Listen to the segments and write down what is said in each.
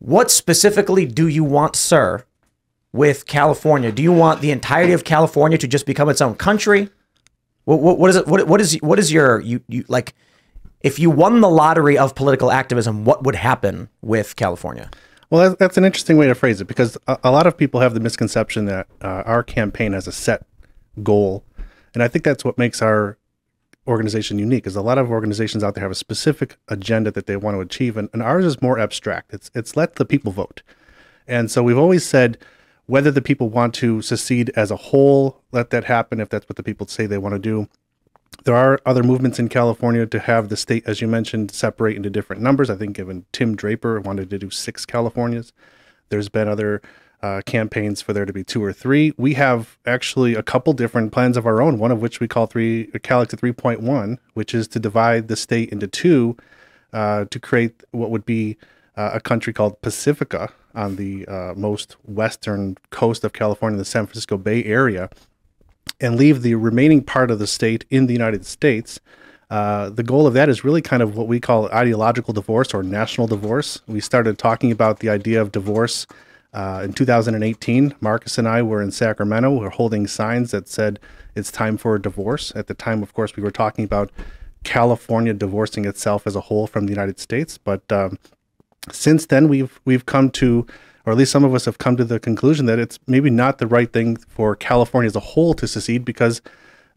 What specifically do you want, sir, with California? Do you want the entirety of California to just become its own country? What is it? What is your you like? If you won the lottery of political activism, what would happen with California? Well, that's an interesting way to phrase it, because a lot of people have the misconception that our campaign has a set goal, and I think that's what makes our organization unique. Is a lot of organizations out there have a specific agenda that they want to achieve, and ours is more abstract. It's let the people vote. And so we've always said, whether the people want to secede as a whole, let that happen if that's what the people say they want to do. There are other movements in California to have the state, as you mentioned, separate into different numbers. I think even Tim Draper wanted to do 6 Californias. There's been other campaigns for there to be 2 or 3. We have actually a couple different plans of our own, one of which we call Cal 3.1, which is to divide the state into 2 to create what would be a country called Pacifica on the most western coast of California, the San Francisco Bay Area, and leave the remaining part of the state in the United States. The goal of that is really kind of what we call ideological divorce or national divorce. We started talking about the idea of divorce in 2018. Marcus and I were in Sacramento. We were holding signs that said, "It's time for a divorce." At the time, of course, we were talking about California divorcing itself as a whole from the United States. But since then, we've come to, or at least some of us have come to the conclusion that it's maybe not the right thing for California as a whole to secede, because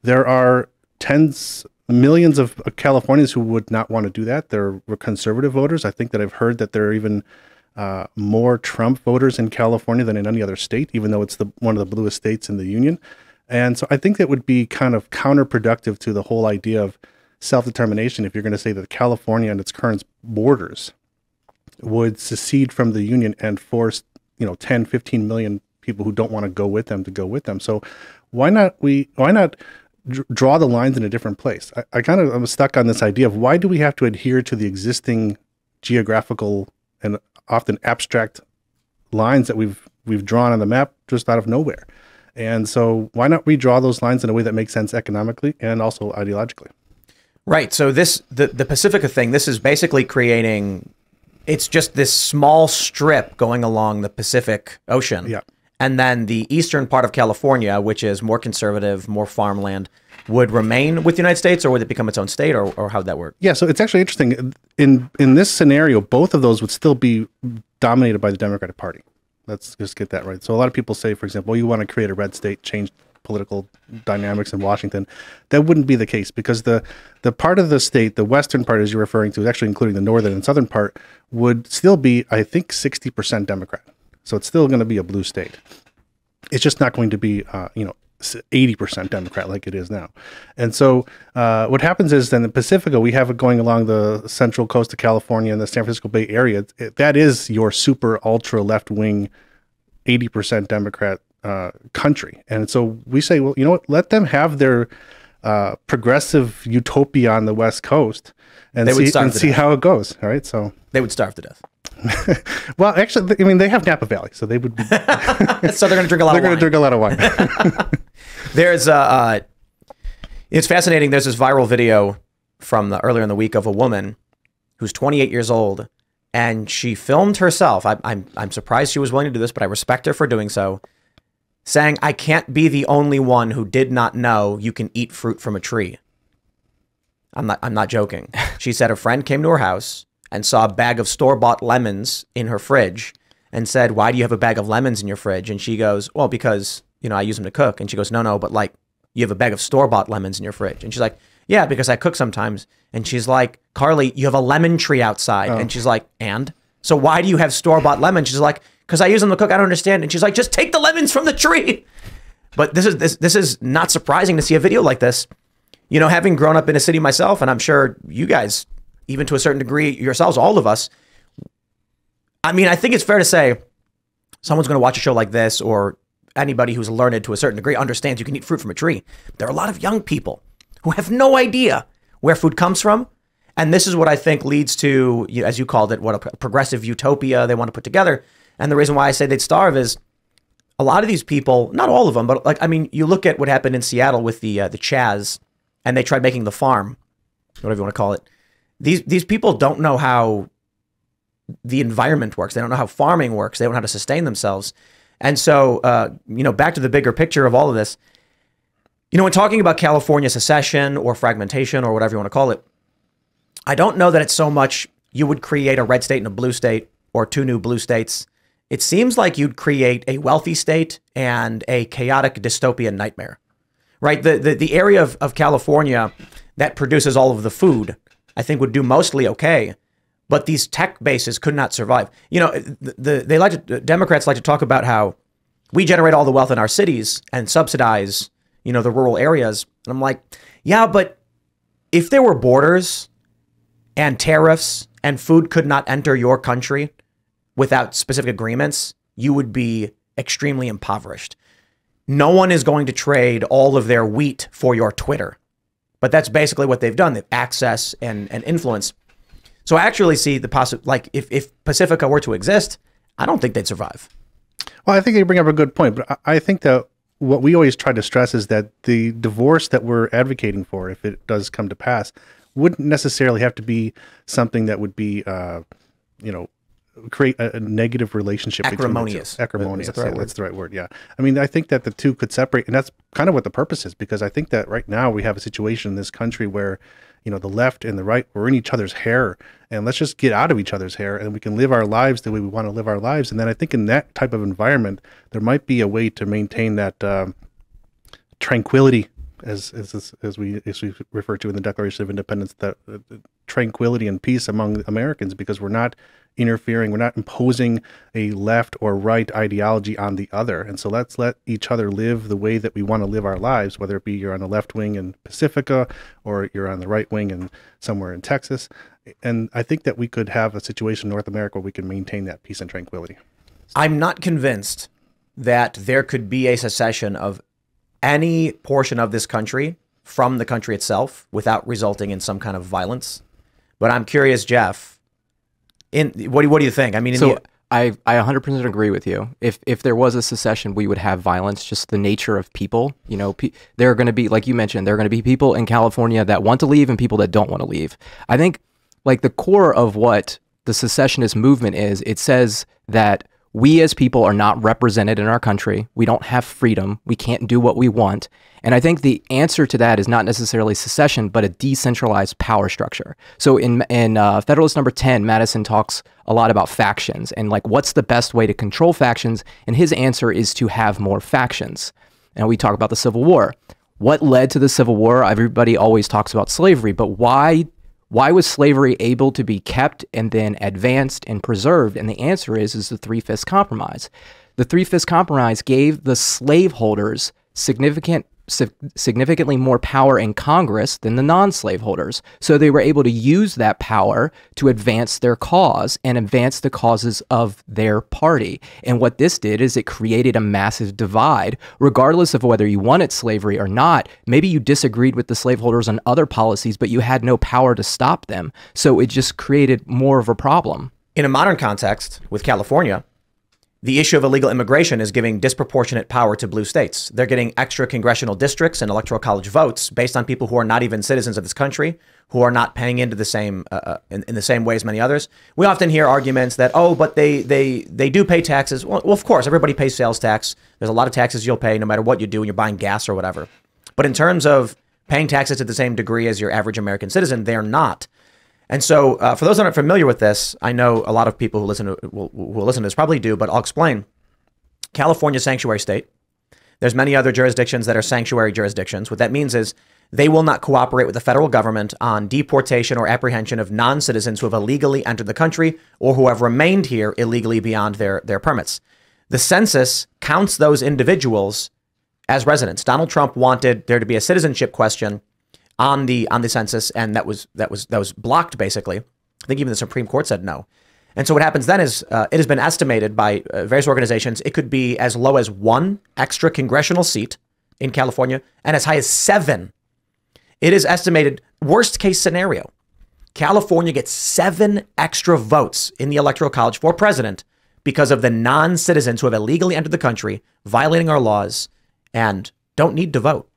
there are tens, millions of Californians who would not want to do that. There were conservative voters. I think that I've heard that there are even more Trump voters in California than in any other state, even though it's one of the bluest states in the union. And so I think that would be kind of counterproductive to the whole idea of self-determination if you're going to say that California and its current borders would secede from the union and force, you know, 10, 15 million people who don't want to go with them to go with them. So why not draw the lines in a different place? I kind of am stuck on this idea of, why do we have to adhere to the existing geographical and often abstract lines that we've drawn on the map just out of nowhere? And so why not redraw those lines in a way that makes sense economically and also ideologically? Right. So the Pacifica thing, this is basically creating, it's just this small strip going along the Pacific Ocean. Yeah. And then the eastern part of California, which is more conservative, more farmland, would remain with the United States, or would it become its own state, or how would that work? Yeah, so it's actually interesting. In this scenario, both of those would still be dominated by the Democratic Party. Let's just get that right. So a lot of people say, for example, you want to create a red state, change political dynamics in Washington. That wouldn't be the case, because the part of the state, the western part as you're referring to, actually including the northern and southern part, would still be, I think, 60% Democrat. So it's still going to be a blue state. It's just not going to be, you know, 80% Democrat like it is now. And so what happens is, then the Pacifica, we have it going along the central coast of California and the San Francisco Bay Area. That is your super ultra left-wing 80% Democrat country. And so we say, well, you know what, let them have their progressive utopia on the West Coast and see how it goes. All right, so they would starve to death. Well, actually, I mean, they have Napa Valley, so they would be so they're gonna drink a lot of wine. They're gonna drink a lot of wine. There's it's fascinating, there's this viral video from earlier in the week of a woman who's 28 years old, and she filmed herself. I'm surprised she was willing to do this, but I respect her for doing so, saying, "I can't be the only one who did not know you can eat fruit from a tree." I'm not joking. She said a friend came to her house and saw a bag of store-bought lemons in her fridge and said, "Why do you have a bag of lemons in your fridge?" And she goes, "Well, because, you know, I use them to cook." And she goes, "No, but like, you have a bag of store-bought lemons in your fridge." And she's like, "Yeah, because I cook sometimes." And she's like, "Carly, you have a lemon tree outside." Oh. And she's like, "And? So why do you have store-bought lemons?" She's like, "Because I use them to cook. I don't understand." And she's like, "Just take the lemons from the tree." But this is not surprising to see a video like this. You know, having grown up in a city myself, and I'm sure you guys, even to a certain degree yourselves, all of us, I mean, I think it's fair to say someone's going to watch a show like this, or anybody who's learned to a certain degree understands you can eat fruit from a tree. There are a lot of young people who have no idea where food comes from. And this is what I think leads to, as you called it, what a progressive utopia they want to put together. And the reason why I say they'd starve is a lot of these people, not all of them, but like, I mean, you look at what happened in Seattle with the Chaz, and they tried making the farm, whatever you want to call it. These people don't know how the environment works. They don't know how farming works. They don't know how to sustain themselves. And so, you know, back to the bigger picture of all of this, you know, when talking about California secession or fragmentation or whatever you want to call it, I don't know that it's so much you would create a red state and a blue state or two new blue states. It seems like you'd create a wealthy state and a chaotic dystopian nightmare, right? The area of California that produces all of the food, I think, would do mostly okay. But these tech bases could not survive. You know, they like to, Democrats like to talk about how we generate all the wealth in our cities and subsidize, you know, the rural areas. And I'm like, yeah, but if there were borders and tariffs and food could not enter your country without specific agreements, you would be extremely impoverished. No one is going to trade all of their wheat for your Twitter. But that's basically what they've done. They've access and influence. So I actually see the possibility, like if Pacifica were to exist, I don't think they'd survive. Well, I think you bring up a good point, but I think that what we always try to stress is that the divorce that we're advocating for, if it does come to pass, wouldn't necessarily have to be something that would be, you know, create a negative relationship. Acrimonious. Acrimonious. That's the right word. That's the right word. Yeah. I mean, I think that the two could separate, and that's kind of what the purpose is, because I think that right now we have a situation in this country where, you know, the left and the right, we're in each other's hair, and let's just get out of each other's hair and we can live our lives the way we want to live our lives. And then I think in that type of environment, there might be a way to maintain that tranquility, as we refer to in the Declaration of Independence, that tranquility and peace among Americans, because we're not interfering, we're not imposing a left or right ideology on the other. And so let's let each other live the way that we want to live our lives, whether it be you're on the left wing in Pacifica or you're on the right wing and somewhere in Texas. And I think that we could have a situation in North America where we can maintain that peace and tranquility. I'm not convinced that there could be a secession of any portion of this country from the country itself without resulting in some kind of violence. But I'm curious, Jeff, what do you think? I mean, so I 100% agree with you. If there was a secession, we would have violence. Just the nature of people, you know, there are going to be, like you mentioned, there are going to be people in California that want to leave and people that don't want to leave. I think, like, the core of what the secessionist movement is, it says that we as people are not represented in our country. We don't have freedom. We can't do what we want. And I think the answer to that is not necessarily secession, but a decentralized power structure. So in Federalist Number 10, Madison talks a lot about factions and, like, what's the best way to control factions? And his answer is to have more factions. And we talk about the Civil War. What led to the Civil War? Everybody always talks about slavery, but why was slavery able to be kept and then advanced and preserved? And the answer is the Three-Fifths Compromise. The Three-Fifths Compromise gave the slaveholders significantly more power in Congress than the non-slaveholders. So they were able to use that power to advance their cause and advance the causes of their party. And what this did is it created a massive divide, regardless of whether you wanted slavery or not. Maybe you disagreed with the slaveholders on other policies, but you had no power to stop them. So it just created more of a problem. In a modern context with California, the issue of illegal immigration is giving disproportionate power to blue states. They're getting extra congressional districts and electoral college votes based on people who are not even citizens of this country, who are not paying into the same in the same way as many others. We often hear arguments that, oh, but they do pay taxes. Well, of course, everybody pays sales tax. There's a lot of taxes you'll pay no matter what you do when you're buying gas or whatever. But in terms of paying taxes to the same degree as your average American citizen, they're not. And so for those that aren't familiar with this, I know a lot of people who listen to, will listen to this probably do, but I'll explain. California is a sanctuary state. There's many other jurisdictions that are sanctuary jurisdictions. What that means is they will not cooperate with the federal government on deportation or apprehension of non-citizens who have illegally entered the country or who have remained here illegally beyond their permits. The census counts those individuals as residents. Donald Trump wanted there to be a citizenship question on the census, and that was blocked, basically. I think even the Supreme Court said no. And so what happens then is it has been estimated by various organizations it could be as low as 1 extra congressional seat in California and as high as 7. It is estimated, worst case scenario, California gets 7 extra votes in the Electoral College for president because of the non-citizens who have illegally entered the country, violating our laws, and don't need to vote.